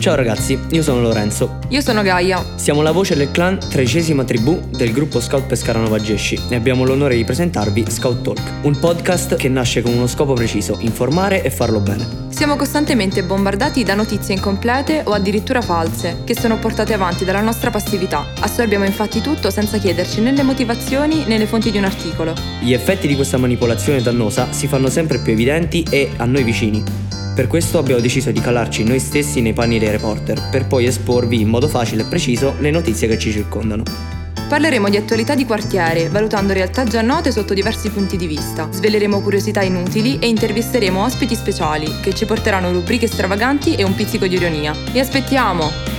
Ciao ragazzi, io sono Lorenzo. Io sono Gaia. Siamo la voce del clan Tredicesima tribù del gruppo Scout Pescara Nuova Gesci e abbiamo l'onore di presentarvi Scout Talk, un podcast che nasce con uno scopo preciso, informare e farlo bene. Siamo costantemente bombardati da notizie incomplete o addirittura false, che sono portate avanti dalla nostra passività. Assorbiamo infatti tutto senza chiederci né le motivazioni né le fonti di un articolo. Gli effetti di questa manipolazione dannosa si fanno sempre più evidenti e a noi vicini. Per questo abbiamo deciso di calarci noi stessi nei panni dei reporter, per poi esporvi in modo facile e preciso le notizie che ci circondano. Parleremo di attualità di quartiere, valutando realtà già note sotto diversi punti di vista. Sveleremo curiosità inutili e intervisteremo ospiti speciali, che ci porteranno rubriche stravaganti e un pizzico di ironia. Vi aspettiamo!